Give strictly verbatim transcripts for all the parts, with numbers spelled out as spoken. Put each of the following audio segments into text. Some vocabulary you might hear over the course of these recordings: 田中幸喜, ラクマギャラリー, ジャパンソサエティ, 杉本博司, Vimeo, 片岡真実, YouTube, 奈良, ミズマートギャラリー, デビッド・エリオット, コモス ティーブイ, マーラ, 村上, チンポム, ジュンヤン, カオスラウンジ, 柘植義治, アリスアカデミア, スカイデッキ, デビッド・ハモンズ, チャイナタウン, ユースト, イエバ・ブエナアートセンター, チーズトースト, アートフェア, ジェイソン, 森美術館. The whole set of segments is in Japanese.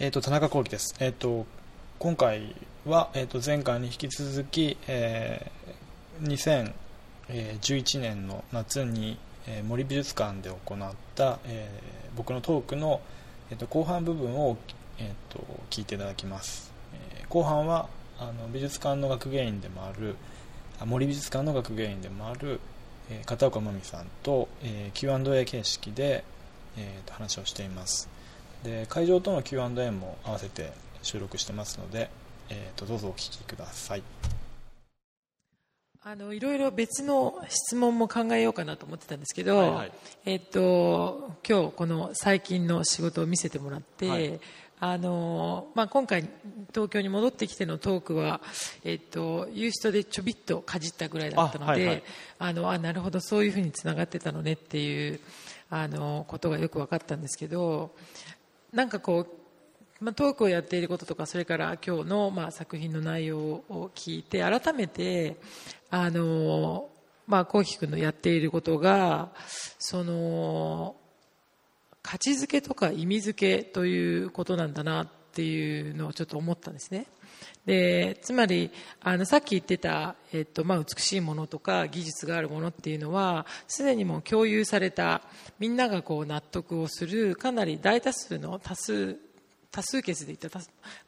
えー、と田中幸喜です。えー、と今回は、えー、と前回に引き続き、えー、にせんじゅういちねんの夏に、えー、森美術館で行った、えー、僕のトークの、えー、と後半部分を、えー、と聞いていただきます。えー、後半はあの美術館の学芸員でもあるあ森美術館の学芸員でもある、えー、片岡真実さんと、えー、キューアンドエー 形式で、えー、と話をしています。で会場との キューアンドエー も合わせて収録してますので、えー、とどうぞお聞きください。あのいろいろ別の質問も考えようかなと思ってたんですけど、はいはい、えー、と今日この最近の仕事を見せてもらって、はい、あのまあ、今回東京に戻ってきてのトークは、えー、とユーストでちょびっとかじったぐらいだったので、あ、はいはい、あのあなるほどそういうふうにつながってたのねっていうあのことがよく分かったんですけど、なんかこう、まあ、トークをやっていることとか、それから今日の、まあ、作品の内容を聞いて改めてあの、まあ、幸喜君のやっていることがその価値づけとか意味づけということなんだなっていうのをちょっと思ったんですね。でつまりあのさっき言ってた、えっとまあ、美しいものとか技術があるものっていうのはすでにもう共有された、みんながこう納得をする、かなり大多数の多数多数決でいった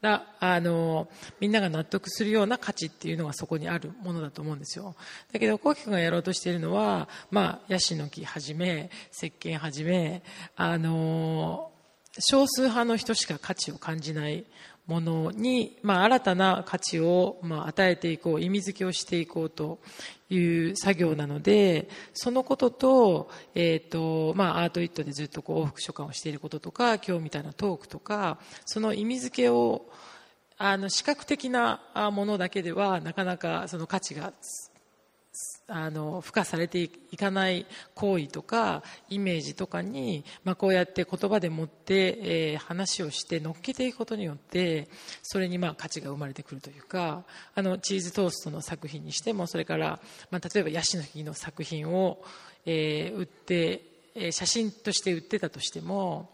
らあのみんなが納得するような価値っていうのがそこにあるものだと思うんですよ。だけど幸喜君がやろうとしているのは、まあ、ヤシの木はじめ石鹸はじめあの少数派の人しか価値を感じないものに、まあ、新たな価値を、まあ、与えていこう、意味付けをしていこうという作業なので、そのことと、えっと、まあ、アートイットでずっとこう往復書簡をしていることとか、今日みたいなトークとか、その意味付けをあの視覚的なものだけではなかなかその価値があの付加されていかない行為とかイメージとかに、まあ、こうやって言葉で持って、えー、話をして乗っけていくことによって、それにまあ価値が生まれてくるというか、あのチーズトーストの作品にしても、それから、まあ、例えばヤシの木の作品を、えー、売って、えー、写真として売ってたとしても、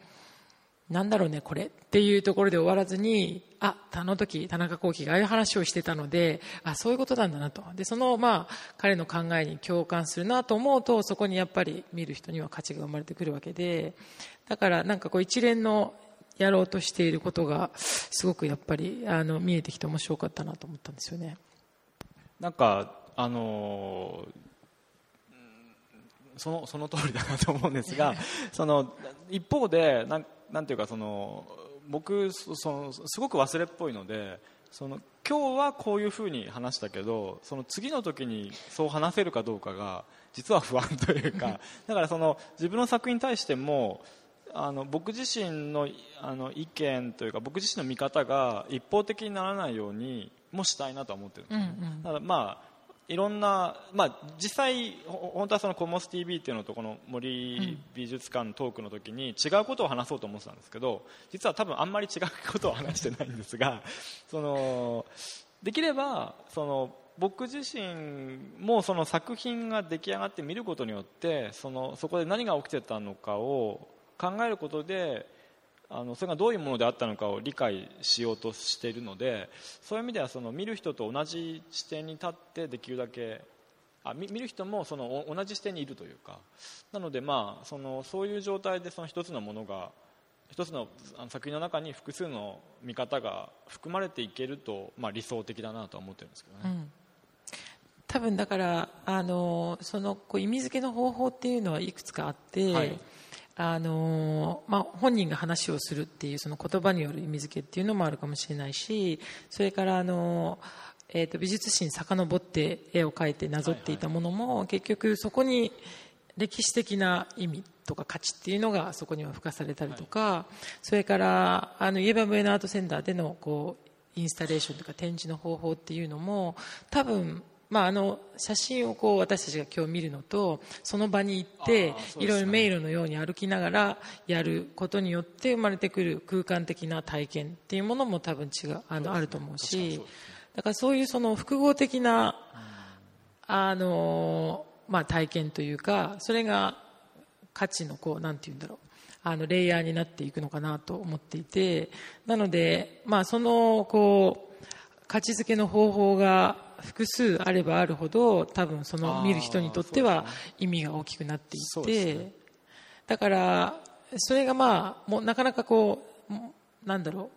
なんだろうねこれっていうところで終わらずに、あ、あの時田中幸喜がああいう話をしてたので、あ、そういうことなんだなと。でその、まあ、彼の考えに共感するなと思うと、そこにやっぱり見る人には価値が生まれてくるわけで、だからなんかこう一連のやろうとしていることがすごくやっぱりあの見えてきて面白かったなと思ったんですよね。なんかあのーそのその通りだなと思うんですがその一方でなんかなんていうかその僕そのすごく忘れっぽいので、その今日はこういうふうに話したけど、その次の時にそう話せるかどうかが実は不安というか、だからその自分の作品に対してもあの僕自身の、あの意見というか僕自身の見方が一方的にならないようにもしたいなとは思ってるんですよ、うんうん、だからまあいろんな、まあ、実際本当はそのコモス ティーブイ っていうのとこの森美術館のトークの時に違うことを話そうと思ってたんですけど、実は多分あんまり違うことを話してないんですが、そのできればその僕自身もその作品が出来上がって見ることによって、そのそこで何が起きてたのかを考えることで、あのそれがどういうものであったのかを理解しようとしているので、そういう意味ではその見る人と同じ視点に立って、できるだけあ 見, 見る人もその同じ視点にいるというか、なので、まあ、そ, のそういう状態でその一つのものが一つの作品の中に複数の見方が含まれていけると、まあ、理想的だなとは思ってるんですけどね、うん、多分だからあのそのこう意味付けの方法っていうのはいくつかあって、はい、あのまあ、本人が話をするっていうその言葉による意味付けっていうのもあるかもしれないし、それからあの、えーと、美術史に遡って絵を描いてなぞっていたものも、はいはい、結局そこに歴史的な意味とか価値っていうのがそこには付加されたりとか、はい、それからあのイエバ・ブエナアートセンターでのこうインスタレーションとか展示の方法っていうのも多分、まあ、あの写真をこう私たちが今日見るのとその場に行っていろいろ迷路のように歩きながらやることによって生まれてくる空間的な体験っていうものも多分違う あのあると思うし、だからそういうその複合的なあのまあ体験というか、それが価値のこうなんていうんだろうあのレイヤーになっていくのかなと思っていて、なので、まあ、そのこう価値づけの方法が複数あればあるほど、多分その見る人にとっては意味が大きくなっていて、ねね、だからそれがまあもうなかなかこうなんだろ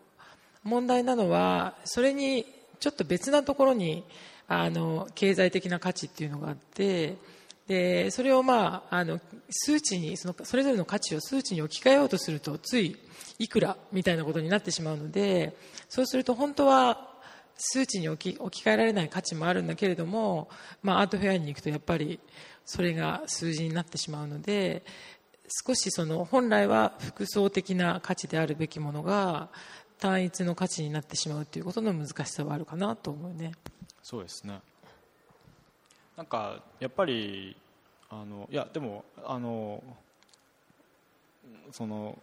う、問題なのはそれにちょっと別なところにあの経済的な価値っていうのがあって、でそれを、まあ、あの数値に そのそれぞれの価値を数値に置き換えようとすると、ついいくらみたいなことになってしまうので、そうすると本当は数値に置き、置き換えられない価値もあるんだけれども、まあ、アートフェアに行くとやっぱりそれが数字になってしまうので、少しその本来は複層的な価値であるべきものが単一の価値になってしまうということの難しさはあるかなと思うね。そうですね。なんかやっぱりあのいやでもあのその、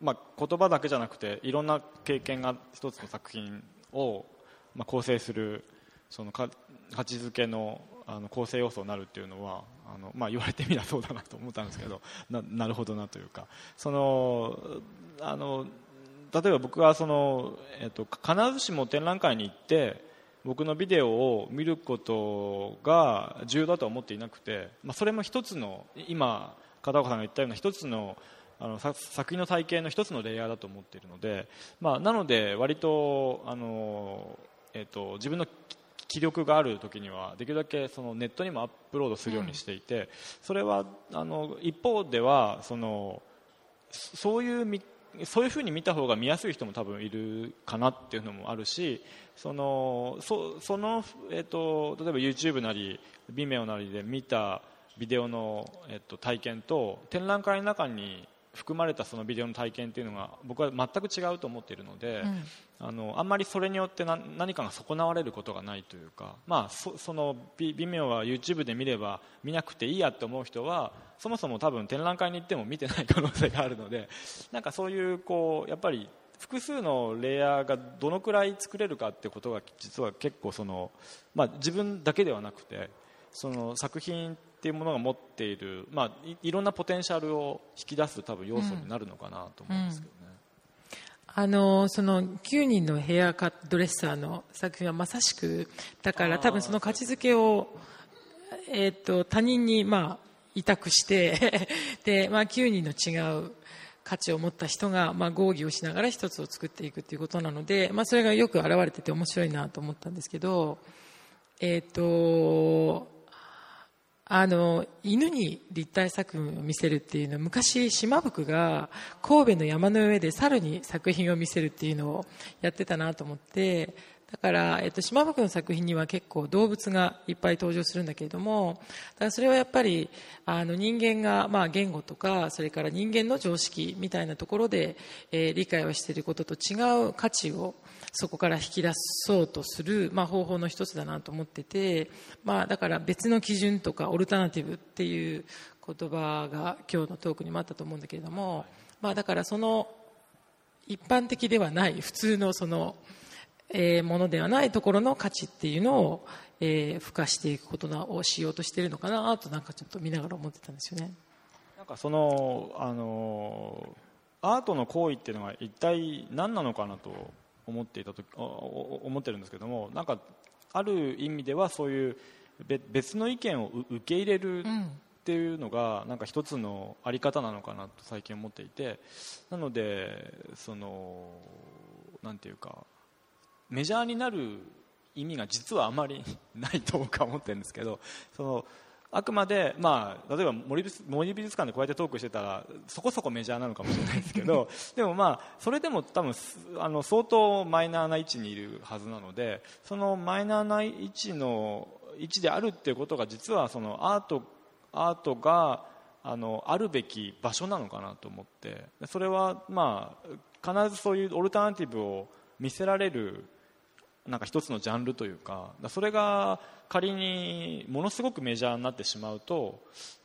まあ、言葉だけじゃなくていろんな経験が一つの作品をまあ、構成するその価値づけ の, あの構成要素になるっていうのはあの、まあ、言われてみればそうだなと思ったんですけど な, なるほどなというか、そのあの例えば僕はその、えっと、必ずしも展覧会に行って僕のビデオを見ることが重要だとは思っていなくて、まあ、それも一つの今片岡さんが言ったような一つのあの作品の体系の一つのレイヤーだと思っているので、まあ、なので割とあのえー、と自分の気力があるときにはできるだけそのネットにもアップロードするようにしていて、うん、それはあの一方ではそのそういうそういうふうに見た方が見やすい人も多分いるかなっていうのもあるし、そのそその、えー、と例えば YouTube なり Vimeo なりで見たビデオの、えー、と体験と展覧会の中に含まれたそのビデオの体験というのが僕は全く違うと思っているので、うん、あのあんまりそれによって何、何かが損なわれることがないというか、まあ、そ, その Vimeo は YouTube で見れば見なくていいやと思う人はそもそも多分展覧会に行っても見てない可能性があるので、なんかそういうこうやっぱり複数のレイヤーがどのくらい作れるかってことが実は結構その、まあ、自分だけではなくてその作品っていうものが持っている、まあ、い, いろんなポテンシャルを引き出す多分要素になるのかなと思うんですけどね、うんうん、あのそのきゅうにんのヘアカットドレッサーの作品はまさしくだから、多分その価値づけを、えー、と他人にまあ委託してで、まあ、きゅうにんの違う価値を持った人が、まあ、合議をしながら一つを作っていくということなので、まあ、それがよく表れてて面白いなと思ったんですけど、えっ、ー、とあの犬に立体作品を見せるっていうの、昔島袋が神戸の山の上で猿に作品を見せるっていうのをやってたなと思って、だから、えっと、島袋の作品には結構動物がいっぱい登場するんだけれども、だからそれはやっぱりあの人間が、まあ、言語とかそれから人間の常識みたいなところで、えー、理解をしていることと違う価値をそこから引き出そうとする、まあ、方法の一つだなと思ってて、まあ、だから別の基準とかオルタナティブっていう言葉が今日のトークにもあったと思うんだけれども、まあ、だからその一般的ではない普通のその、えー、ものではないところの価値っていうのを、えー、付加していくことをしようとしているのかなと、なんかちょっと見ながら思ってたんですよね。なんかその、あのアートの行為っていうのは一体何なのかなと思っていたとき思ってるんですけども、なんかある意味ではそういう別の意見を受け入れるっていうのが、うん、なんか一つのあり方なのかなと最近思っていて、なのでそのなんていうかメジャーになる意味が実はあまりないと僕は思ってるんですけど、そのあくまで、まあ、例えば森美術館でこうやってトークしてたらそこそこメジャーなのかもしれないですけどでもまあそれでも多分あの相当マイナーな位置にいるはずなので、そのマイナーな位置の位置であるっていうことが実はそのアート、アートがあのあるべき場所なのかなと思って、それはまあ必ずそういうオルタナティブを見せられるなんか一つのジャンルというか、それが仮にものすごくメジャーになってしまうと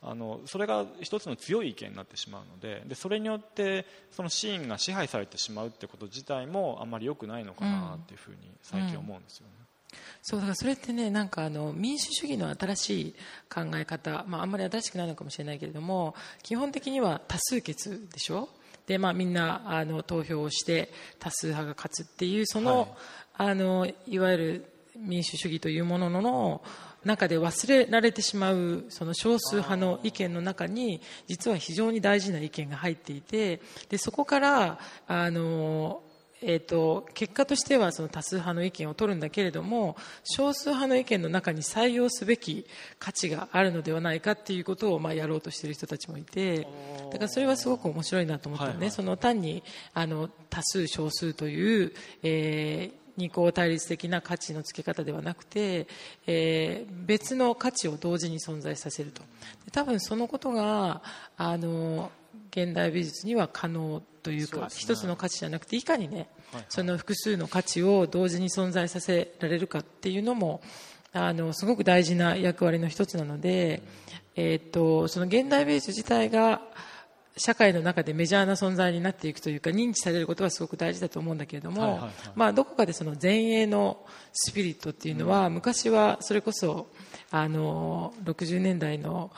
あのそれが一つの強い意見になってしまうの で, でそれによってそのシーンが支配されてしまうってこと自体もあんまり良くないのかなっていうふうに最近思うんですよね、うんうん、そうだからそれってね、なんかあの民主主義の新しい考え方、まあ、あんまり新しくないのかもしれないけれども、基本的には多数決でしょ、で、まあ、みんなあの投票をして多数派が勝つっていうその、はい、あのいわゆる民主主義というものの中で忘れられてしまうその少数派の意見の中に実は非常に大事な意見が入っていて、でそこからあの、えー、と結果としてはその多数派の意見を取るんだけれども少数派の意見の中に採用すべき価値があるのではないかっていうことをまあやろうとしている人たちもいて、だからそれはすごく面白いなと思ったので、はいはい、その単にあの多数少数という、えー二項対立的な価値のつけ方ではなくて、えー、別の価値を同時に存在させると、で多分そのことがあの現代美術には可能というか、一つの価値じゃなくていかにね、はいはい、その複数の価値を同時に存在させられるかっていうのもあのすごく大事な役割の一つなので、えー、とその現代美術自体が社会の中でメジャーな存在になっていくというか認知されることはすごく大事だと思うんだけれども、はいはいはい、まあ、どこかでその前衛のスピリットっていうのは、うん、昔はそれこそあのろくじゅうねんだいの、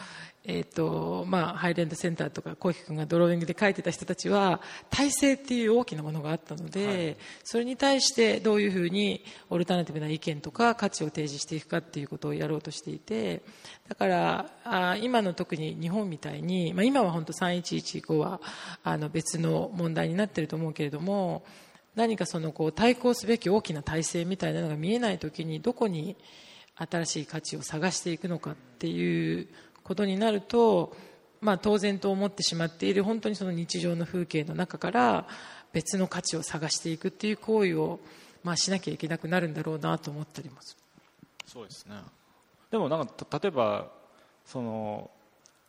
えーとまあ、ハイレンドセンターとか小木君がドローイングで描いてた人たちは体制っていう大きなものがあったので、はい、それに対してどういうふうにオルタナティブな意見とか価値を提示していくかっていうことをやろうとしていて、だからあ今の特に日本みたいに、まあ、今は本当さんいちいち以降はあの別の問題になってると思うけれども、何かそのこう対抗すべき大きな体制みたいなのが見えないときにどこに新しい価値を探していくのかっていうことになると、まあ、当然と思ってしまっている本当にその日常の風景の中から別の価値を探していくっていう行為を、まあ、しなきゃいけなくなるんだろうなと思っております。そうですね。でもなんか例えばその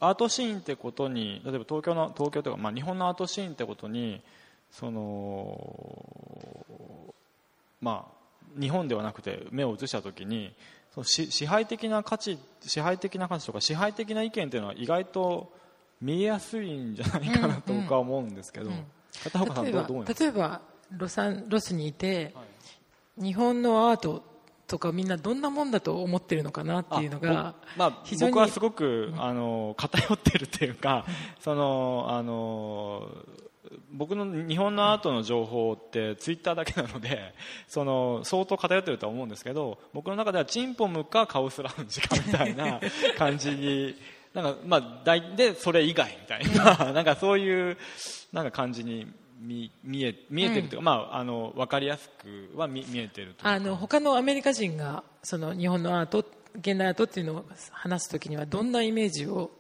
アートシーンってことに例えば東京の東京というか、まあ、日本のアートシーンってことにその、まあ、日本ではなくて目を移したときに支配的な価値支配的な価値とか支配的な意見というのは意外と見えやすいんじゃないかなと僕は思うんですけど、うんうん、片岡さんどう思いますか？例えばロサン、ロスにいて、はい、日本のアートとかみんなどんなもんだと思ってるのかなっていうのが、まあ、非常に僕はすごく、うん、あの偏ってるというかそのあの僕の日本のアートの情報ってツイッターだけなのでその相当偏ってるとは思うんですけど、僕の中ではチンポムかカオスラウンジかみたいな感じになんか、まあ、でそれ以外みたいな、なんかそういうなんか感じに見え、見えてるというか、うん、まあ、あの分かりやすくは 見, 見えてるというか、あの他のアメリカ人がその日本のアート現代アートっていうのを話すときにはどんなイメージを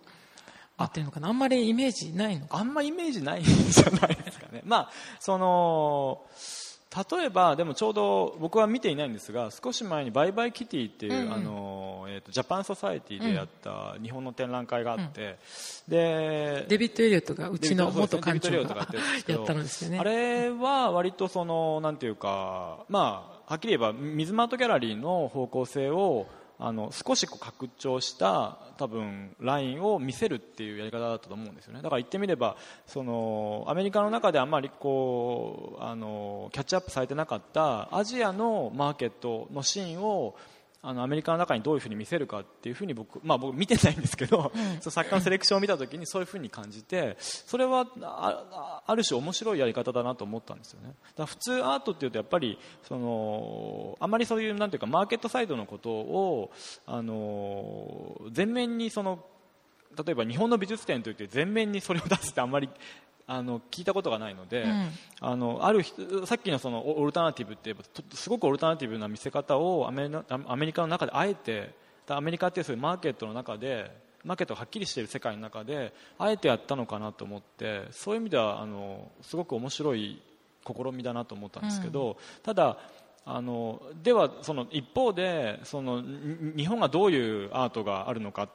合ってるのかな、あんまりイメージないのかな、あんまイメージないんじゃないですかねまあその例えばでもちょうど僕は見ていないんですが少し前にバイバイキティっていう、うんうん、あのえー、とジャパンソサエティでやった日本の展覧会があって、うん、でデビッド・エリオットがうちの元館長がやったのですよね。あれは割とそのなんていうか、まあはっきり言えばミズマートギャラリーの方向性をあの少しこう拡張した多分ラインを見せるっていうやり方だったと思うんですよね。だから言ってみればそのアメリカの中であまりこうあのキャッチアップされてなかったアジアのマーケットのシーンをあのアメリカの中にどういうふうに見せるかっていうふうに僕、まあ、僕見てないんですけど、うん、その作家のセレクションを見たときにそういうふうに感じて、それは あ, ある種面白いやり方だなと思ったんですよね。だから普通アートっていうとやっぱりそのあまりそういうなんていうかマーケットサイドのことをあの前面にその例えば日本の美術展といって前面にそれを出すってあんまりあの聞いたことがないので、うん、あのあるさっきのそのオルタナティブってすごくオルタナティブな見せ方をアメリカの中であえてアメリカってそういうマーケットの中でマーケットがはっきりしている世界の中であえてやったのかなと思って、そういう意味ではあのすごく面白い試みだなと思ったんですけど、うん、ただあのではその一方でその日本がどういうアートがあるのか、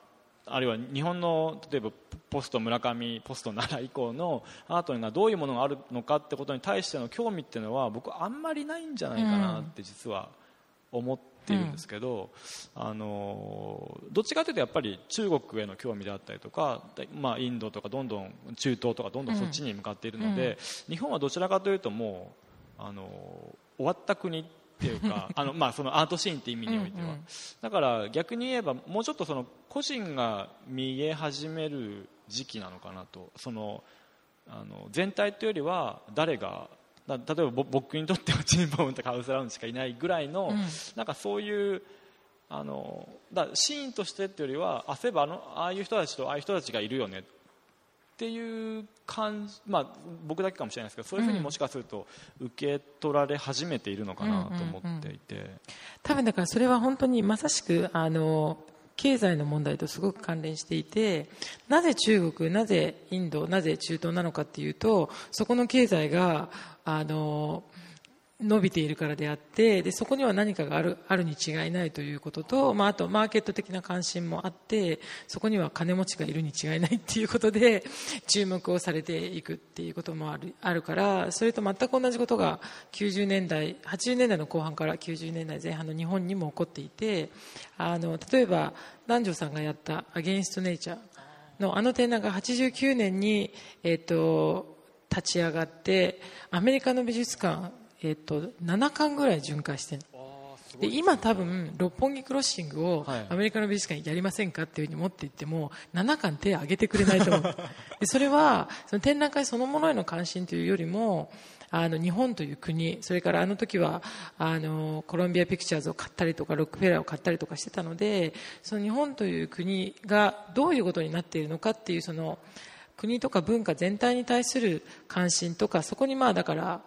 あるいは日本の例えばポスト村上ポスト奈良以降のアートにはどういうものがあるのかってことに対しての興味っていうのは僕あんまりないんじゃないかなって実は思っているんですけど、うん、あのどっちかというとやっぱり中国への興味であったりとか、まあ、インドとかどんどん中東とかどんどんそっちに向かっているので、うん、日本はどちらかというともうあの終わった国っていうかあの、まあ、そのアートシーンって意味においては、うんうん、だから逆に言えばもうちょっとその個人が見え始める時期なのかなと、そのあの全体というよりは誰が例えば僕にとってはチンポムとカウスラウンジしかいないぐらいの、うん、なんかそういうあのだシーンとしてっていうよりはあそういえばあのああいう人たちとああいう人たちがいるよねっていう感じ、まあ、僕だけかもしれないですけどそういうふうにもしかすると受け取られ始めているのかなと思っていて、うんうんうん、多分だからそれは本当にまさしくあの経済の問題とすごく関連していてなぜ中国なぜインドなぜ中東なのかっていうとそこの経済があの伸びているからであってでそこには何かがある、あるに違いないということと、まあ、あとマーケット的な関心もあってそこには金持ちがいるに違いないっていうことで注目をされていくっていうこともある、あるからそれと全く同じことがきゅうじゅうねんだいはちじゅうねんだいの後半からきゅうじゅうねんだいぜん半の日本にも起こっていてあの例えば南條さんがやったアゲインストネイチャーのあの展覧がはちじゅうきゅうねんに、えーと、立ち上がってアメリカの美術館えー、とななかんぐらい巡回してるで今多分六本木クロッシングをアメリカの美術館にやりませんかっていう風に持っていってもななかん手を挙げてくれないと思うでそれはその展覧会そのものへの関心というよりもあの日本という国それからあの時はあのコロンビアピクチャーズを買ったりとかロックフェラーを買ったりとかしてたのでその日本という国がどういうことになっているのかっていうその国とか文化全体に対する関心とかそこにまあだから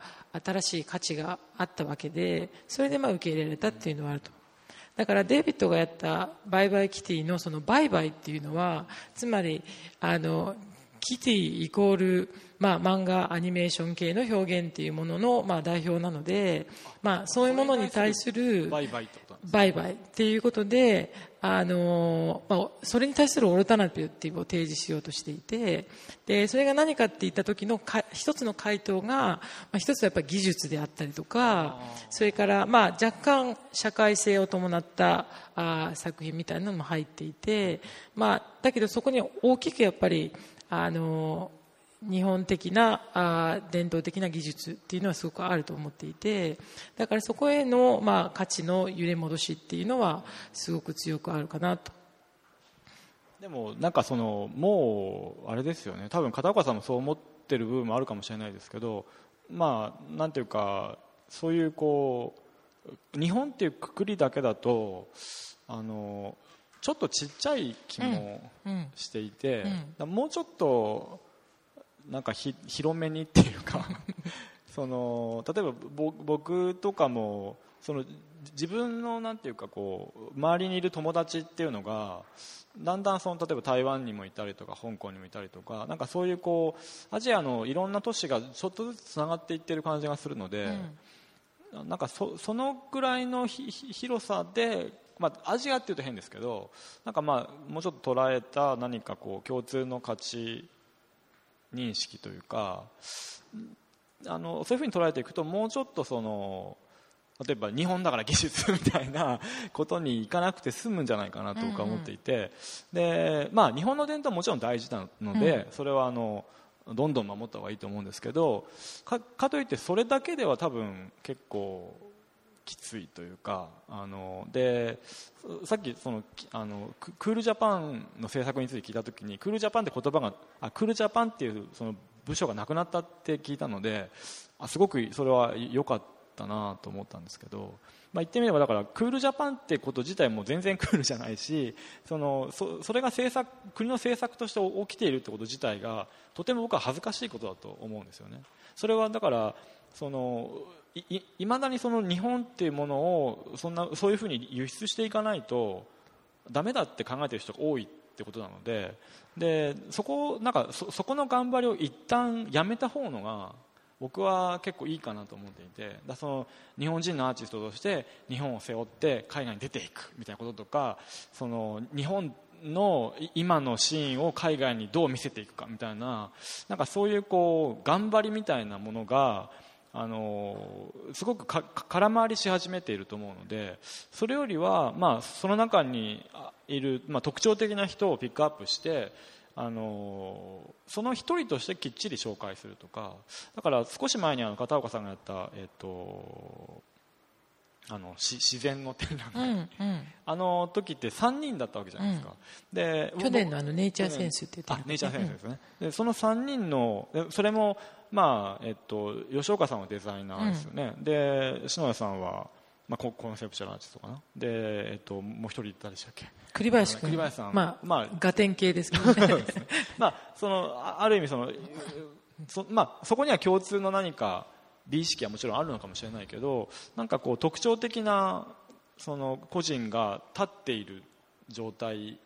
新しい価値があったわけでそれでまあ受け入れられたっていうのはあるとだからデイビッドがやったバイバイキティのそのバイバイっていうのはつまりあのキティイコール、まあ、漫画アニメーション系の表現っていうものの、まあ、代表なので、まあ、そういうものに対するバイバイっていうことであの、まあ、それに対するオルタナティブを提示しようとしていてでそれが何かって言った時のか一つの回答が、まあ、一つはやっぱり技術であったりとかそれから、まあ、若干社会性を伴ったあ作品みたいなのも入っていて、まあ、だけどそこに大きくやっぱりあの日本的なあ伝統的な技術っていうのはすごくあると思っていてだからそこへの、まあ、価値の揺れ戻しっていうのはすごく強くあるかなとでもなんかそのもうあれですよね多分片岡さんもそう思ってる部分もあるかもしれないですけどまあなんていうかそういうこう日本っていうくくりだけだとあのちょっとちっちゃい気もしていて、うんうん、もうちょっとなんかひ広めにっていうかその例えば僕とかもその自分のなんていうかこう周りにいる友達っていうのがだんだんその例えば台湾にもいたりとか香港にもいたりとかなんかそういうこうアジアのいろんな都市がちょっとずつつながっていってる感じがするので、うん、なんか そ, そのくらいのひ広さでまあ、アジアっていうと変ですけどなんか、まあ、もうちょっと捉えた何かこう共通の価値認識というかあのそういうふうに捉えていくともうちょっとその例えば日本だから技術みたいなことにいかなくて済むんじゃないかなとか思っていて、うんうん、でまあ、日本の伝統はもちろん大事なので、うん、それはあのどんどん守った方がいいと思うんですけど か, かといってそれだけでは多分結構きついというかあのでさっきそのあのクールジャパンの制作について聞いたときにクールジャパンって言葉があクールジャパンっていうその部署がなくなったって聞いたのであすごくそれは良かったなと思ったんですけど、まあ、言ってみればだからクールジャパンってこと自体も全然クールじゃないし そ, の そ, それが政策国の政策として起きているってこと自体がとても僕は恥ずかしいことだと思うんですよね。それはだからそのい, い, いまだにその日本っていうものをそんなそういうふうに輸出していかないとダメだって考えている人が多いってことなので、でそこなんか そ, そこの頑張りを一旦やめた方のが僕は結構いいかなと思っていて、だその日本人のアーティストとして日本を背負って海外に出ていくみたいなこととか、その日本の今のシーンを海外にどう見せていくかみたいな、なんかそういうこう頑張りみたいなものがあのすごくか空回りし始めていると思うので、それよりは、まあ、その中にいる、まあ、特徴的な人をピックアップしてあのその一人としてきっちり紹介するとか、だから少し前にあの片岡さんがやった、えっとあの自然の展覧会、うんうん、あの時ってさんにんだったわけじゃないですか、うん、で去年 の, あのネイチャーセンスって言って、ね、あネイチャーセンスですね、うん、でそのさんにんのそれも、まあえっと、吉岡さんはデザイナーですよね、うん、で篠田さんは、まあ、コンセプチュアルアーティストかなで、えっと、もう一人誰でしたっけ栗林君、栗林さん、まあまあ、ガテン系ですけど ね, ね、まあ、そのある意味そのそ、まあ、そこには共通の何か美意識はもちろんあるのかもしれないけど、なんかこう特徴的なその個人が立っている状態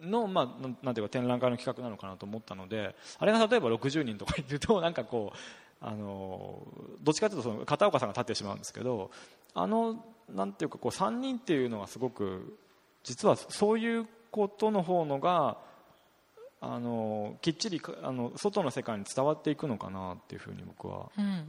の、うん、まあ、なんていうか展覧会の企画なのかなと思ったので、あれが例えばろくじゅうにんとかいるとなんかこうあのどっちかというとその片岡さんが立ってしまうんですけど、あのなんていうかこうさんにんっていうのはすごく実はそういうことの方のがあのきっちりあの外の世界に伝わっていくのかなっていうふうに僕は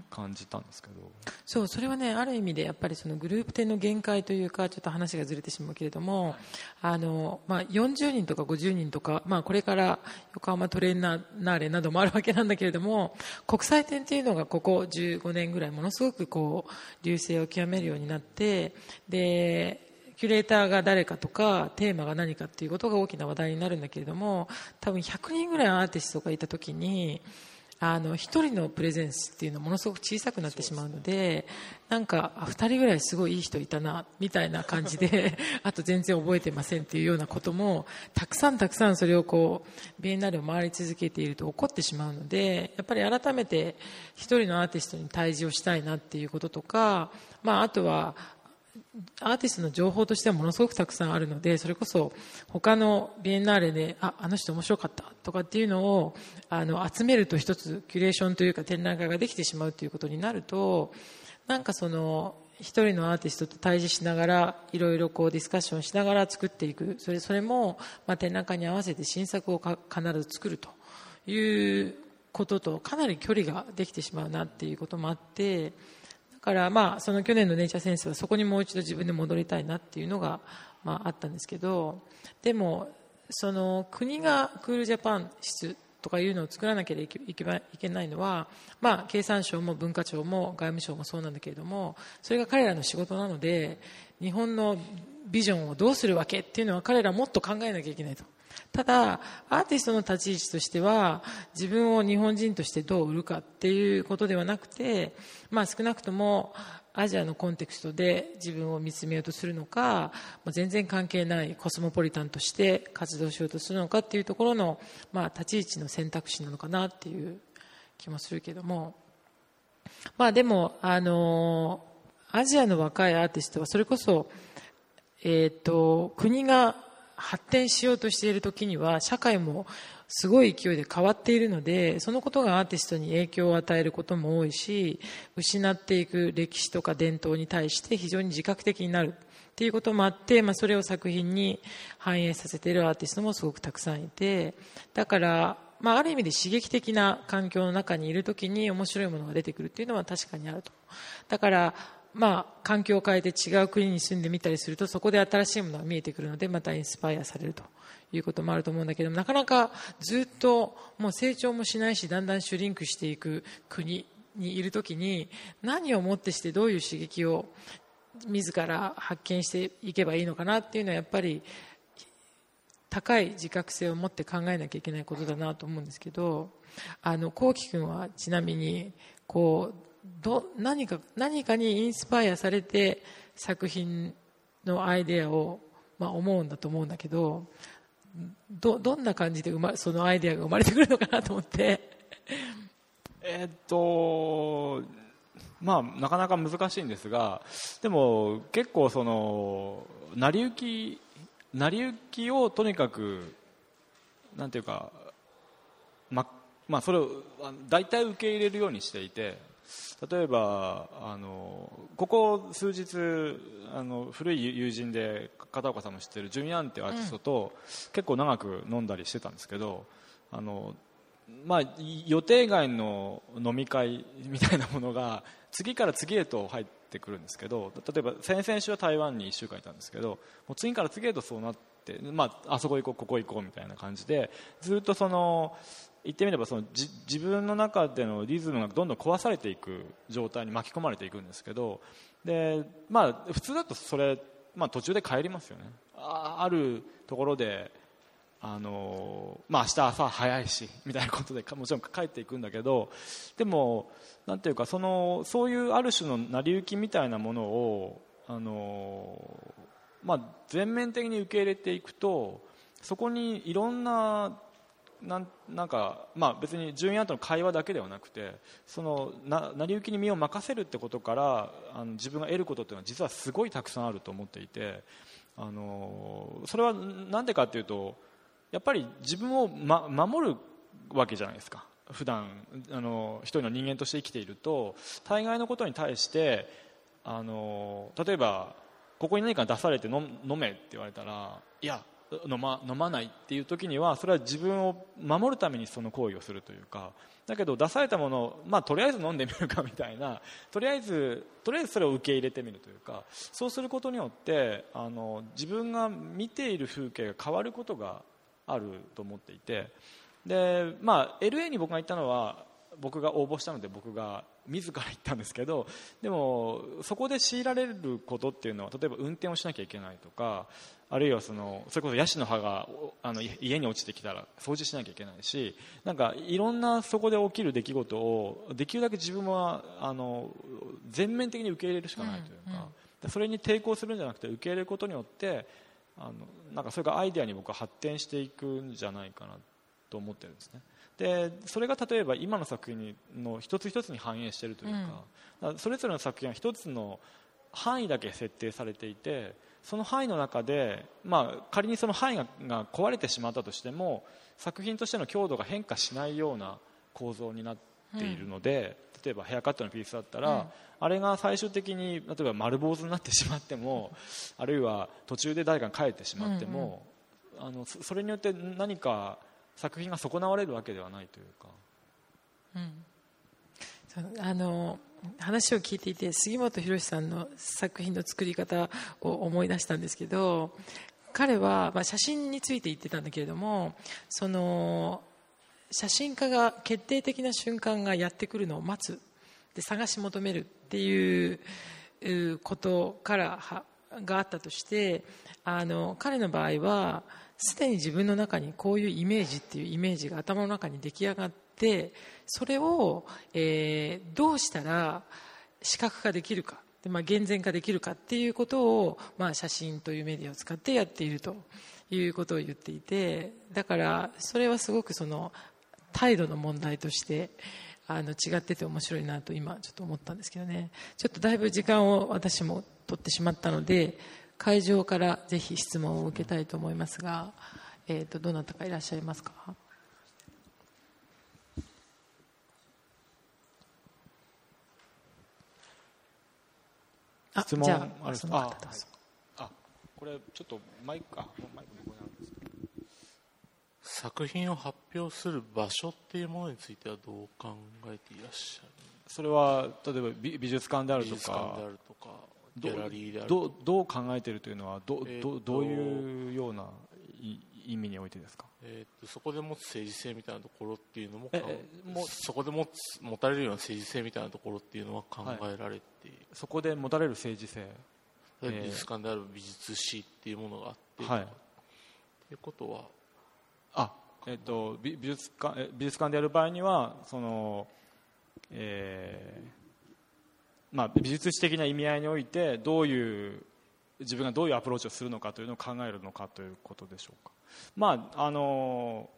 感じたんですけど、うん、そう、それはねある意味でやっぱりそのグループ展の限界というかちょっと話がずれてしまうけれども、あの、まあ、よんじゅうにんとかごじゅうにんとか、まあ、これから横浜トレーナーレなどもあるわけなんだけれども、国際展というのがここじゅうごねんぐらいものすごくこう隆盛を極めるようになって、でキュレーターが誰かとかテーマが何かっていうことが大きな話題になるんだけれども、多分ひゃくにんぐらいアーティストがいたときにあのひとりのプレゼンスっていうのはものすごく小さくなってしまうの で, うで、ね、なんかふたりぐらいすごいいい人いたなみたいな感じであと全然覚えてませんっていうようなこともたくさんたくさん、それをこうビエンナーレを回り続けていると起こってしまうので、やっぱり改めてひとりのアーティストに対峙をしたいなっていうこととか、まあ、あとはアーティストの情報としてはものすごくたくさんあるので、それこそ他のビエンナーレで あ, あの人面白かったとかっていうのをあの集めると一つキュレーションというか展覧会ができてしまうということになると、なんかその一人のアーティストと対峙しながらいろいろこうディスカッションしながら作っていく、そ れ, それもまあ展覧会に合わせて新作をか必ず作るということとかなり距離ができてしまうなっていうこともあって、だからまあその去年のネイチャーセンスはそこにもう一度自分で戻りたいなっていうのがまああったんですけど、でもその国がクールジャパン室とかいうのを作らなければいけないのは、まあ経産省も文化庁も外務省もそうなんだけれども、それが彼らの仕事なので、日本のビジョンをどうするわけっていうのは彼らもっと考えなきゃいけないと。ただアーティストの立ち位置としては自分を日本人としてどう売るかっていうことではなくて、まあ、少なくともアジアのコンテクストで自分を見つめようとするのか、全然関係ないコスモポリタンとして活動しようとするのかっていうところの、まあ、立ち位置の選択肢なのかなっていう気もするけども、まあ、でもあのアジアの若いアーティストはそれこそ、えーと、国が発展しようとしている時には社会もすごい勢いで変わっているので、そのことがアーティストに影響を与えることも多いし、失っていく歴史とか伝統に対して非常に自覚的になるっていうこともあって、まあ、それを作品に反映させているアーティストもすごくたくさんいて、だから、まあ、ある意味で刺激的な環境の中にいる時に面白いものが出てくるっていうのは確かにあると。だからまあ、環境を変えて違う国に住んでみたりするとそこで新しいものが見えてくるので、またインスパイアされるということもあると思うんだけども、なかなかずっともう成長もしないし、だんだんシュリンクしていく国にいるときに何をもってしてどういう刺激を自ら発見していけばいいのかなっていうのは、やっぱり高い自覚性を持って考えなきゃいけないことだなと思うんですけど、あのこうき君はちなみにこうど 何, か何かにインスパイアされて作品のアイデアを、まあ、思うんだと思うんだけど、 ど, どんな感じで、ま、そのアイデアが生まれてくるのかなと思ってえっとまあなかなか難しいんですが、でも結構その成り行き成り行きをとにかくなんていうか、ままあ、それを大体受け入れるようにしていて、例えばあのここ数日あの古い友人で片岡さんも知ってるジュンヤンっていうアーティストと結構長く飲んだりしてたんですけど、あの、まあ、予定外の飲み会みたいなものが次から次へと入ってくるんですけど、例えば先々週は台湾にいっしゅうかんいたんですけど、もう次から次へとそうなって、まあ、あそこ行こうここ行こうみたいな感じでずっとその言ってみればそのじ自分の中でのリズムがどんどん壊されていく状態に巻き込まれていくんですけど、で、まあ、普通だとそれ、まあ、途中で帰りますよね。 あ, あるところであのーまあ、明日朝早いしみたいなことでもちろん帰っていくんだけど、でもなんていうかそのそういうある種の成り行きみたいなものを、あのーまあ、全面的に受け入れていくと、そこにいろんななんなんか、まあ、別に純也との会話だけではなくて、そのな成り行きに身を任せるってことから、あの自分が得ることっていうのは実はすごいたくさんあると思っていて、あのー、それはなんでかっていうと、やっぱり自分を、ま、守るわけじゃないですか。普段あの一人の人間として生きていると、大概のことに対してあの例えばここに何か出されて 飲, 飲めって言われたら、いや飲 ま, 飲まないっていう時には、それは自分を守るためにその行為をするというか、だけど出されたものを、まあ、とりあえず飲んでみるかみたいな、とりあえずとりあえずそれを受け入れてみるというか、そうすることによってあの自分が見ている風景が変わることがあると思っていて、で、まあ、エルエー に僕が行ったのは、僕が応募したので僕が自ら行ったんですけど、でもそこで強いられることっていうのは、例えば運転をしなきゃいけないとか、あるいはそのそれこそヤシの葉があの家に落ちてきたら掃除しなきゃいけないし、なんかいろんなそこで起きる出来事をできるだけ自分はあの全面的に受け入れるしかないというか、うんうん、それに抵抗するんじゃなくて受け入れることによってあのなんかそれがアイデアに僕は発展していくんじゃないかなと思ってるんですね。でそれが例えば今の作品の一つ一つに反映しているというか、うん、だからそれぞれの作品は一つの範囲だけ設定されていて、その範囲の中で、まあ、仮にその範囲が壊れてしまったとしても作品としての強度が変化しないような構造になっているので、うん、例えばヘアカットのピースだったら、うん、あれが最終的に例えば丸坊主になってしまっても、あるいは途中で誰かに帰ってしまっても、うんうん、あのそれによって何か作品が損なわれるわけではないというか、うん、あの話を聞いていて杉本博司さんの作品の作り方を思い出したんですけど、彼は、まあ、写真について言ってたんだけれども、その写真家が決定的な瞬間がやってくるのを待つ、で探し求めるっていうことからはがあったとして、あの彼の場合はすでに自分の中にこういうイメージっていうイメージが頭の中に出来上がって、それを、えー、どうしたら視覚化できるか、で、まあ、現前化できるかっていうことを、まあ、写真というメディアを使ってやっているということを言っていて、だからそれはすごくその態度の問題としてあの違ってて面白いなと今ちょっと思ったんですけどね。ちょっとだいぶ時間を私も取ってしまったので、会場からぜひ質問を受けたいと思いますが、えーと、どなたかいらっしゃいますか？質問あるんですか？あ、はい、あ、これちょっとマイク、あ、マイクの声なんですけど、作品を発表する場所っていうものについてはどう考えていらっしゃる？それは例えば 美, 美術館であると か, 美術館であるとかギャラリーであるとか ど, どう考えているというのは ど,、えー、ど, どういうような意味においてですか？えー、とそこで持つ政治性みたいなところっていうの も, もそこで 持, つ持たれるような政治性みたいなところっていうのは考えられて、はい、そこで持たれる政治性、えー、美術館である美術史っていうものがあって、はい、ということはあえー、と 美, 美, 術館美術館でやる場合にはその、えーまあ、美術史的な意味合いにおいてどういう自分がどういうアプローチをするのかというのを考えるのかということでしょうか。まああの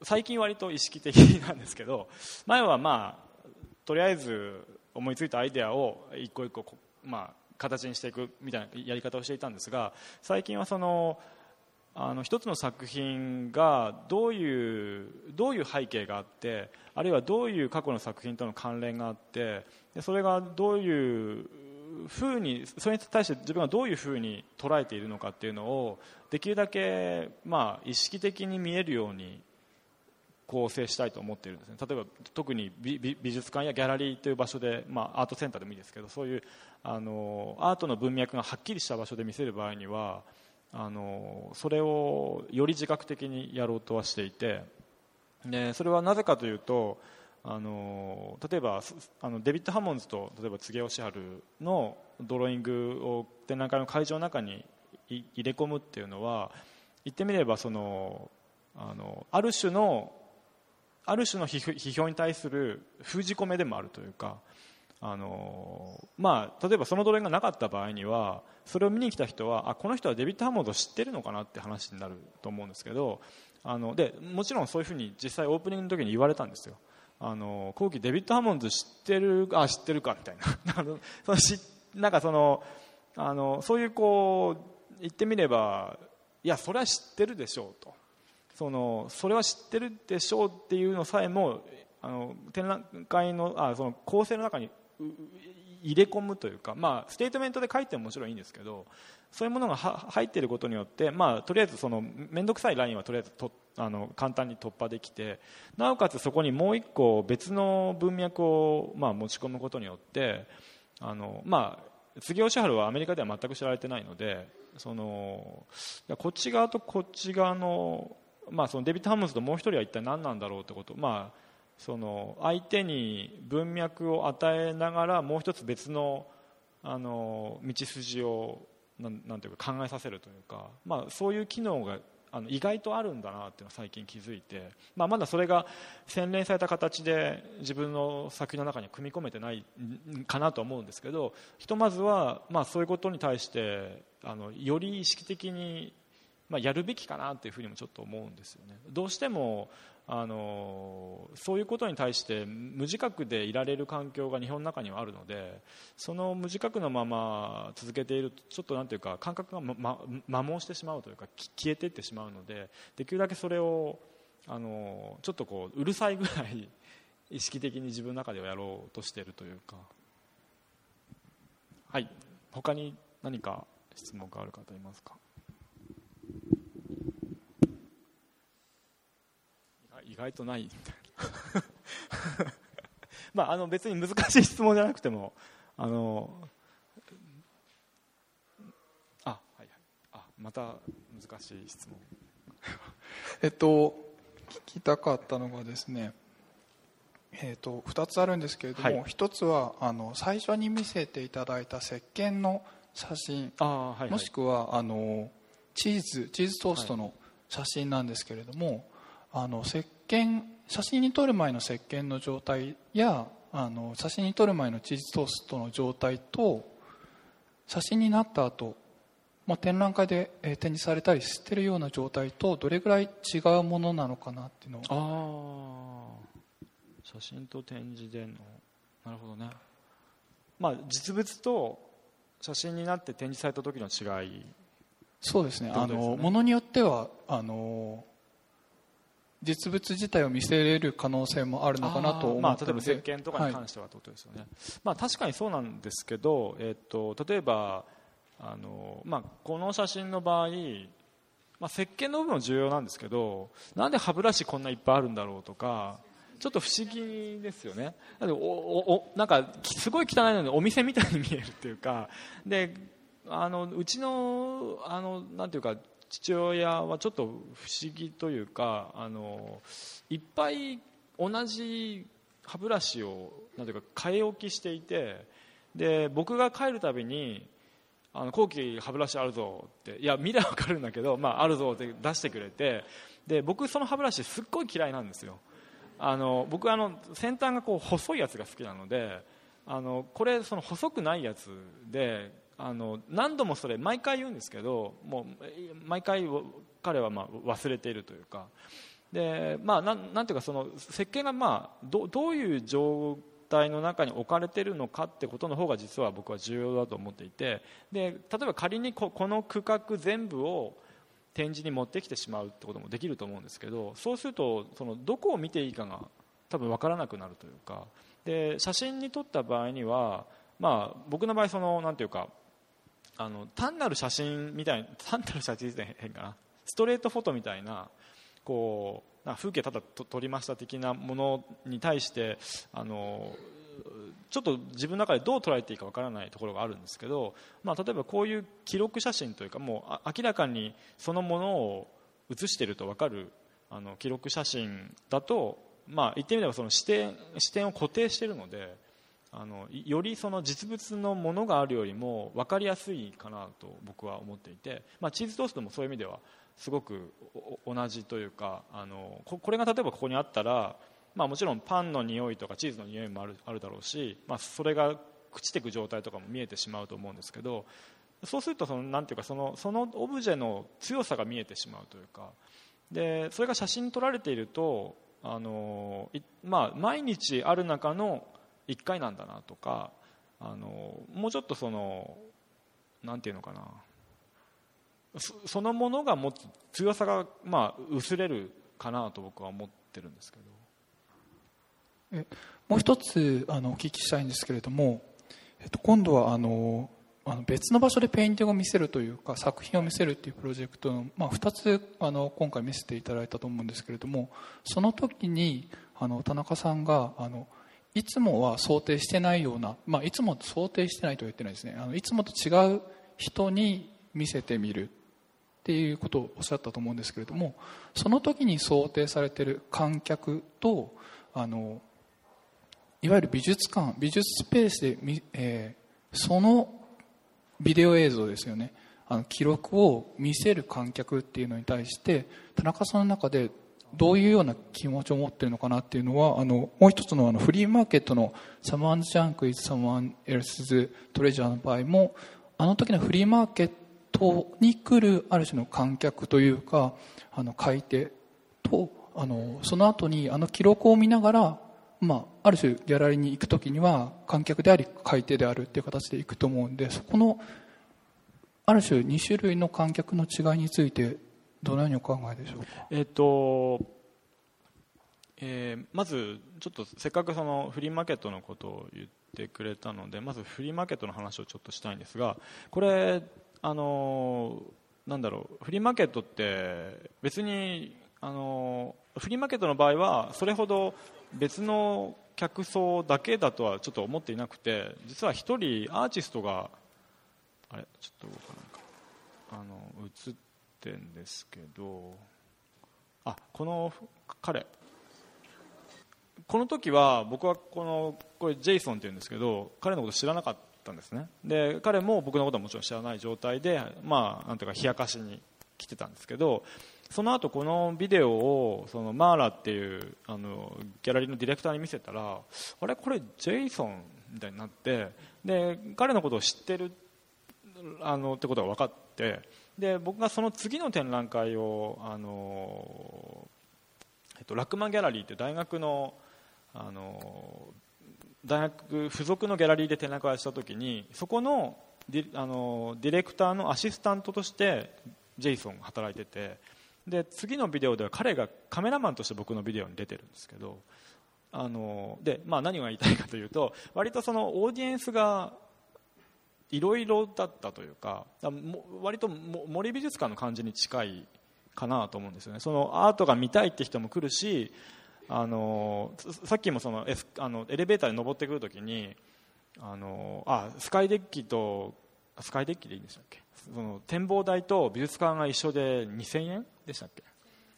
ー、最近割と意識的なんですけど、前は、まあ、とりあえず思いついたアイデアを一個一個こ、まあ、形にしていくみたいなやり方をしていたんですが、最近はそのあの一つの作品がどういうどういう背景があって、あるいはどういう過去の作品との関連があって、でそれがどういうふうにそれに対して自分はどういうふうに捉えているのかっていうのをできるだけ、まあ、意識的に見えるように構成したいと思っているんですね。例えば特に 美, 美術館やギャラリーという場所で、まあ、アートセンターでもいいですけど、そういうあのアートの文脈がはっきりした場所で見せる場合にはあのそれをより自覚的にやろうとはしていて、でそれはなぜかというと、あの例えばあのデビッド・ハモンズと例えば柘植義治のドローイングを展覧会の会場の中に入れ込むっていうのは、言ってみればその あのある種のある種の批評に対する封じ込めでもあるというか、あの、まあ、例えばそのドローイングがなかった場合にはそれを見に来た人は、あ、この人はデビッド・ハモンズを知ってるのかなって話になると思うんですけど、あのでもちろんそういうふうに実際オープニングの時に言われたんですよ。あの後期デビッド・ハモンズ知ってる、あ、知ってるかみたいなそのしなんかそのあのそういうこう言ってみれば、いやそれは知ってるでしょうと、そのそれは知ってるでしょうっていうのさえもあの展覧会のあその構成の中に入れ込むというか、まあ、ステートメントで書いてももちろんいいんですけど、そういうものが入っていることによって、まあ、とりあえずその面倒くさいラインはとりあえずとあの簡単に突破できて、なおかつそこにもう一個別の文脈を、まあ、持ち込むことによって、あの、まあ、柘植義治はアメリカでは全く知られてないので、そのこっち側とこっち側の、まあ、そのデビッド・ハムズともう一人は一体何なんだろうってこと、まあその相手に文脈を与えながら、もう一つ別の、あの道筋をなんなんていうか考えさせるというか、まあ、そういう機能があの意外とあるんだなっていうのを最近気づいて、まあ、まだそれが洗練された形で自分の作品の中に組み込めてないかなと思うんですけど、ひとまずは、まあ、そういうことに対してあのより意識的に、まあ、やるべきかなというふうにもちょっと思うんですよね。どうしてもあのそういうことに対して無自覚でいられる環境が日本の中にはあるので、その無自覚のまま続けているとちょっとなんていうか感覚が、ま、摩耗してしまうというか消えていってしまうので、できるだけそれをあのちょっとこううるさいぐらい意識的に自分の中ではやろうとしているというか。はい、他に何か質問がある方いますか？意外とないみたいなまあ、あの別に難しい質問じゃなくてもあのあ、はいはい、あ、また難しい質問えっと聞きたかったのがですね、えっとふたつあるんですけれども、はい、ひとつはあの最初に見せていただいた石鹸の写真、あ、はいはい、もしくはあのチーズチーズトーストの写真なんですけれども、はい、あの石鹸、写真に撮る前の石鹸の状態やあの写真に撮る前のチーズトーストの状態と、写真になった後、まあ、展覧会で、えー、展示されたりしてるような状態とどれぐらい違うものなのかなっていうのを。あ、写真と展示での、なるほどね、まあ、実物と写真になって展示された時の違い。そうですね、あのものによってはあの実物自体を見せれる可能性もあるのかなと思ったので、まあ、例えば石鹸とかに関してはということですよね、はい、まあ、確かにそうなんですけど、えー、と例えばあの、まあ、この写真の場合、まあ、石鹸の部分も重要なんですけど、なんで歯ブラシこんないっぱいあるんだろうとか、ちょっと不思議ですよね。だっておおおなんかすごい汚いのでお店みたいに見えるっていうかで、あのうちのあのなんていうか父親はちょっと不思議というか、あのいっぱい同じ歯ブラシをなんていうか替え置きしていて、で僕が帰るたびにあの後期歯ブラシあるぞって、いや見りゃ分かるんだけど、まあ、あるぞって出してくれて、で僕その歯ブラシすっごい嫌いなんですよ。あの僕あの先端がこう細いやつが好きなので、あのこれその細くないやつで、あの何度もそれ毎回言うんですけど、もう毎回彼はまあ忘れているというかで、まあ、な, なんていうかその石鹸がまあ ど, どういう状態の中に置かれているのかってことの方が実は僕は重要だと思っていて、で例えば仮に こ, この区画全部を展示に持ってきてしまうってこともできると思うんですけど、そうするとそのどこを見ていいかが多分分からなくなるというかで、写真に撮った場合には、まあ、僕の場合そのなんていうかあの単なる写真みたいな、単なる写真で変かな、ストレートフォトみたいなこうな風景ただと撮りました的なものに対してあのちょっと自分の中でどう捉えていいかわからないところがあるんですけど、まあ、例えばこういう記録写真というか、もう明らかにそのものを写しているとわかるあの記録写真だと、まあ、言ってみればその視点、視点を固定しているので、あのよりその実物のものがあるよりも分かりやすいかなと僕は思っていて、まあ、チーズトーストもそういう意味ではすごく同じというか、あのこれが例えばここにあったら、まあ、もちろんパンの匂いとかチーズの匂いもある、あるだろうし、まあ、それが朽ちていく状態とかも見えてしまうと思うんですけど、そうするとそのなんていうかその、そのオブジェの強さが見えてしまうというか、でそれが写真に撮られていると、あのいまあ、毎日ある中のいっかいなんだなとか、あのもうちょっとそのなんていうのかな、 そ, そのものが持つ強さが、まあ、薄れるかなと僕は思ってるんですけど。えもう一つあのお聞きしたいんですけれども、えっと、今度はあのあの別の場所でペインティングを見せるというか作品を見せるというプロジェクトの、まあ、ふたつあの今回見せていただいたと思うんですけれども、その時にあの田中さんがあのいつもは想定してないような、まあ、いつも想定してないとは言ってないですね、あのいつもと違う人に見せてみるっていうことをおっしゃったと思うんですけれども、その時に想定されている観客とあのいわゆる美術館美術スペースで、えー、そのビデオ映像ですよね、あの記録を見せる観客っていうのに対して田中さんの中でどういうような気持ちを持っているのかなっていうのは、あのもう一つの、 あのフリーマーケットの Someone's Junk is Someone Else's Treasure の場合も、あの時のフリーマーケットに来るある種の観客というか、あの買い手とあのその後にあの記録を見ながら、まあ、ある種ギャラリーに行く時には観客であり買い手であるっていう形で行くと思うんで、そこのある種に種類の観客の違いについてどのようにお考えでしょうか。えーとえー、まずちょっとせっかくそのフリーマーケットのことを言ってくれたので、まずフリーマーケットの話をちょっとしたいんですが、これあのなんだろう、フリーマーケットって別にあのフリーマーケットの場合はそれほど別の客層だけだとはちょっと思っていなくて、実は一人アーティストがあれちょっと動かないかあの映ってんですけど、あこの彼この時は僕はこのこれジェイソンっていうんですけど、彼のこと知らなかったんですね。で彼も僕のことはもちろん知らない状態で、まあなんていうか冷やかしに来てたんですけど、その後このビデオをそのマーラっていうあのギャラリーのディレクターに見せたら、あれこれジェイソンみたいになって、で彼のことを知ってるあのってことが分かって、で僕がその次の展覧会をあの、えっと、ラクマギャラリーって大学の、あの大学付属のギャラリーで展覧会をした時に、そこのディ、あのディレクターのアシスタントとしてジェイソンが働いてて、で次のビデオでは彼がカメラマンとして僕のビデオに出てるんですけど、あので、まあ、何が言いたいかというと、割とそのオーディエンスがいろいろだったというか、割と森美術館の感じに近いかなと思うんですよね。そのアートが見たいって人も来るし、あのさっきもそのエスあのエレベーターで登ってくるときに、あのあスカイデッキとスカイデッキでいいんでしたっけ、その展望台と美術館が一緒でにせんえんでしたっけ、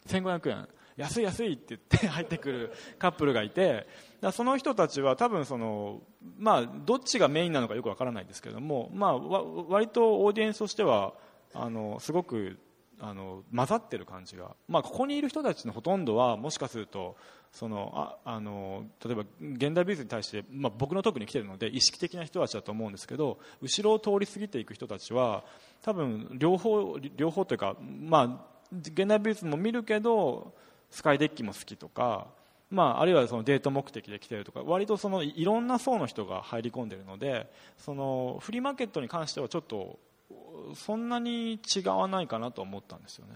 せんごひゃくえん安い安いって言って入ってくるカップルがいて、だその人たちは多分その、まあ、どっちがメインなのかよくわからないですけども、まあ、わ割とオーディエンスとしてはあのすごくあの混ざってる感じが、まあ、ここにいる人たちのほとんどはもしかするとそのああの例えば現代美術に対して、まあ、僕のトークに来てるので意識的な人たちだと思うんですけど、後ろを通り過ぎていく人たちは多分両方両方というか、まあ、現代美術も見るけどスカイデッキも好きとか、まあ、あるいはそのデート目的で来ているとか、割とそのいろんな層の人が入り込んでいるので、そのフリーマーケットに関してはちょっとそんなに違わないかなと思ったんですよね。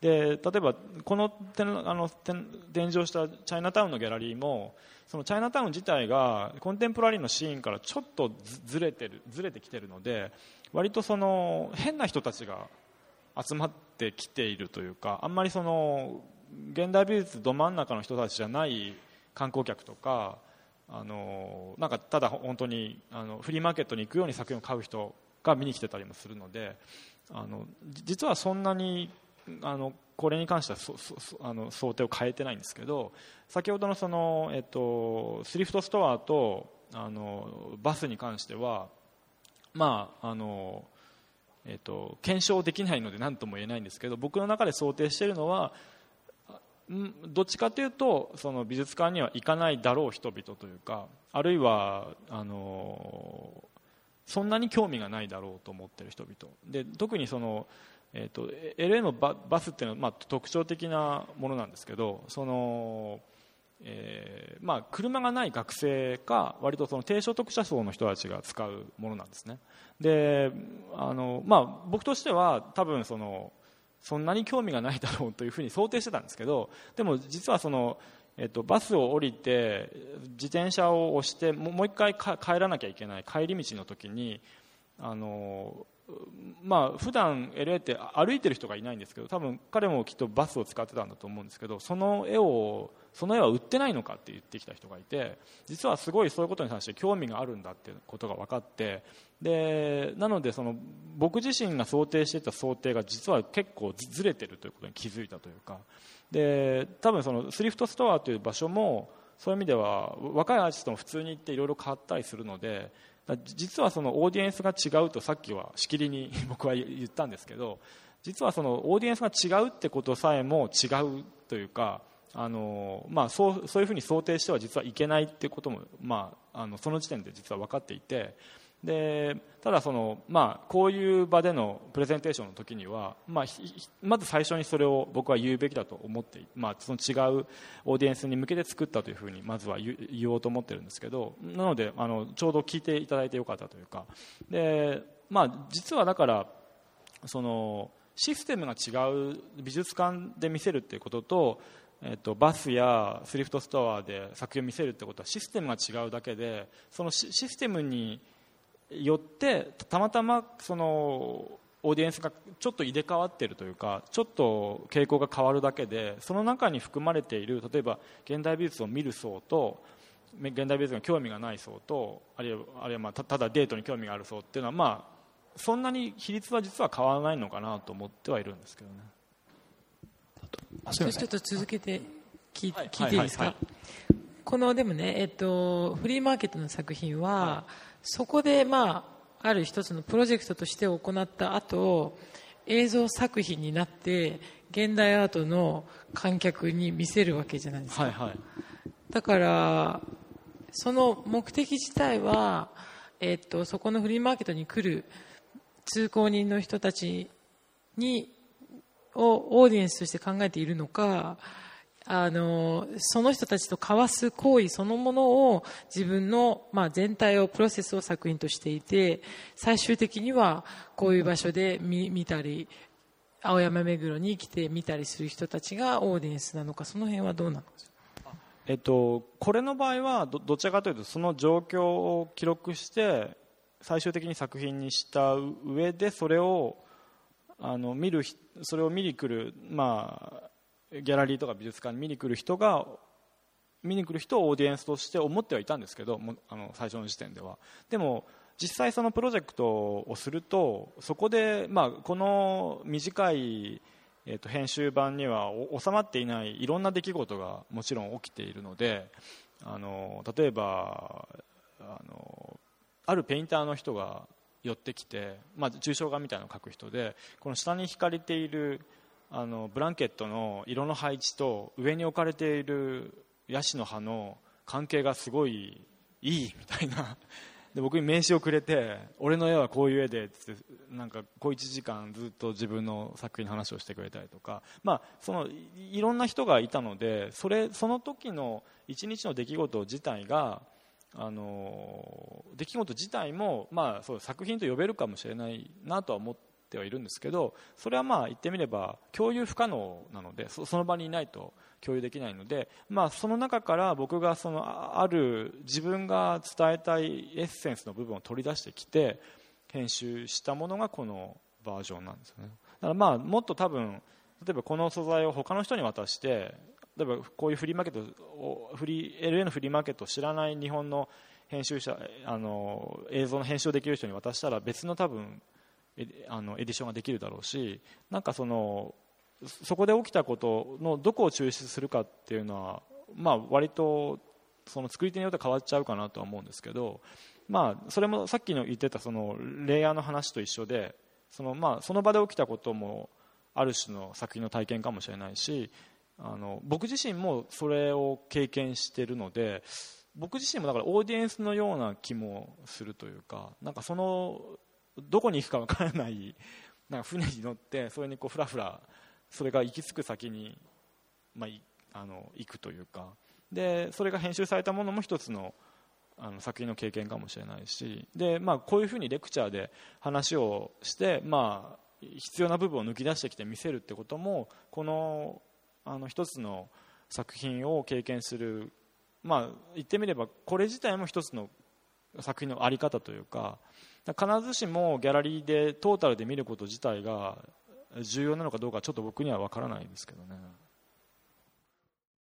で例えばこの展あの展示をしたチャイナタウンのギャラリーも、そのチャイナタウン自体がコンテンポラリーのシーンからちょっとずれてるずれてきているので、割とその変な人たちが集まってきているというか、あんまりその現代美術ど真ん中の人たちじゃない観光客とか、あのなんかただ本当にあのフリーマーケットに行くように作品を買う人が見に来てたりもするので、あの実はそんなにあのこれに関してはそそあの想定を変えてないんですけど、先ほどのその、えっと、スリフトストアとあのバスに関しては、まああのえっと、検証できないので何とも言えないんですけど、僕の中で想定しているのはどっちかというとその美術館には行かないだろう人々というか、あるいはあのそんなに興味がないだろうと思っている人々で、特にその、えー、と エルエー の バ, バスっていうのは、まあ、特徴的なものなんですけど、その、えーまあ、車がない学生か割とその低所得者層の人たちが使うものなんですね。であの、まあ、僕としては多分そのそんなに興味がないだろうというふうに想定してたんですけど、でも実はその、えっと、バスを降りて自転車を押してもう一回か帰らなきゃいけない帰り道の時にあの、まあ、普段 エルエー って歩いてる人がいないんですけど、多分彼もきっとバスを使ってたんだと思うんですけど、その絵をその絵は売ってないのかって言ってきた人がいて、実はすごいそういうことに対して興味があるんだっていうことが分かって、でなのでその僕自身が想定していた想定が実は結構ずれてるということに気づいたというか、で多分そのスリフトストアという場所もそういう意味では若いアーティストも普通に行っていろいろ買ったりするので、実はそのオーディエンスが違うとさっきはしきりに僕は言ったんですけど、実はそのオーディエンスが違うってことさえも違うというか、あのまあ、そう、そういうふうに想定しては実はいけないということも、まあ、あのその時点で実は分かっていて、でただその、まあ、こういう場でのプレゼンテーションの時には、まあ、まず最初にそれを僕は言うべきだと思って、まあ、その違うオーディエンスに向けて作ったというふうにまずは 言, 言おうと思ってるんですけど、なのであのちょうど聞いていただいてよかったというか、で、まあ、実はだからそのシステムが違う美術館で見せるということと、えっと、バスやスリフトストアで作品を見せるってことはシステムが違うだけで、そのシステムによってたまたまそのオーディエンスがちょっと入れ替わっているというか、ちょっと傾向が変わるだけで、その中に含まれている例えば現代美術を見る層と現代美術に興味がない層と、あるいは、あるいはまあただデートに興味がある層っていうのは、まあそんなに比率は実は変わらないのかなと思ってはいるんですけどね。ちょっと続けて聞いていいですか。このでもね、えっと、フリーマーケットの作品は、はい、そこで、まあ、ある一つのプロジェクトとして行った後、映像作品になって現代アートの観客に見せるわけじゃないですか、はいはい、だからその目的自体は、えっと、そこのフリーマーケットに来る通行人の人たちにをオーディエンスとして考えているのか、あのその人たちと交わす行為そのものを自分の、まあ、全体をプロセスを作品としていて、最終的にはこういう場所で 見, 見たり青山目黒に来て見たりする人たちがオーディエンスなのか、その辺はどうなのか。えっと、これの場合は ど, どちらかというとその状況を記録して最終的に作品にした上で、それをあの見るそれを見に来る、まあ、ギャラリーとか美術館に見に来る人が見に来る人をオーディエンスとして思ってはいたんですけど、あの最初の時点では。でも実際そのプロジェクトをするとそこで、まあ、この短い、えーと、編集版には収まっていないいろんな出来事がもちろん起きているので、あの例えばあのあるペインターの人が寄ってきて、まあ、抽象画みたいなのを描く人で、この下に敷かれているあのブランケットの色の配置と上に置かれているヤシの葉の関係がすごいいいみたいなで僕に名刺をくれて、俺の絵はこういう絵でっつって、なんかこういちじかんずっと自分の作品の話をしてくれたりとか、まあ、そのいろんな人がいたので、それその時の一日の出来事自体があの出来事自体も、まあ、そう作品と呼べるかもしれないなとは思ってはいるんですけど、それはまあ言ってみれば共有不可能なので、 そ, その場にいないと共有できないので、まあ、その中から僕がそのある自分が伝えたいエッセンスの部分を取り出してきて編集したものがこのバージョンなんですよね。だからまあもっと多分例えばこの素材を他の人に渡して例えばこういうフリーマーケットをフリー エルエー のフリーマーケットを知らない日本の編集者あの映像の編集をできる人に渡したら別の多分あのエディションができるだろうし、なんかそのそこで起きたことのどこを抽出するかっていうのは、まあ、割とその作り手によって変わっちゃうかなとは思うんですけど、まあ、それもさっきの言ってたそのレイヤーの話と一緒で、その、まあ、その場で起きたこともある種の作品の体験かもしれないし、あの僕自身もそれを経験しているので、僕自身もだからオーディエンスのような気もするというか、なんかそのどこに行くか分からない、なんか船に乗ってそれにこうフラフラ、それが行き着く先に、まあ、あの行くというかで、それが編集されたものも一つの、あの作品の経験かもしれないしで、まあ、こういうふうにレクチャーで話をして、まあ、必要な部分を抜き出してきて見せるってことも、このあの一つの作品を経験する、まあ、言ってみればこれ自体も一つの作品の在り方というか、必ずしもギャラリーでトータルで見ること自体が重要なのかどうか、ちょっと僕には分からないんですけどね。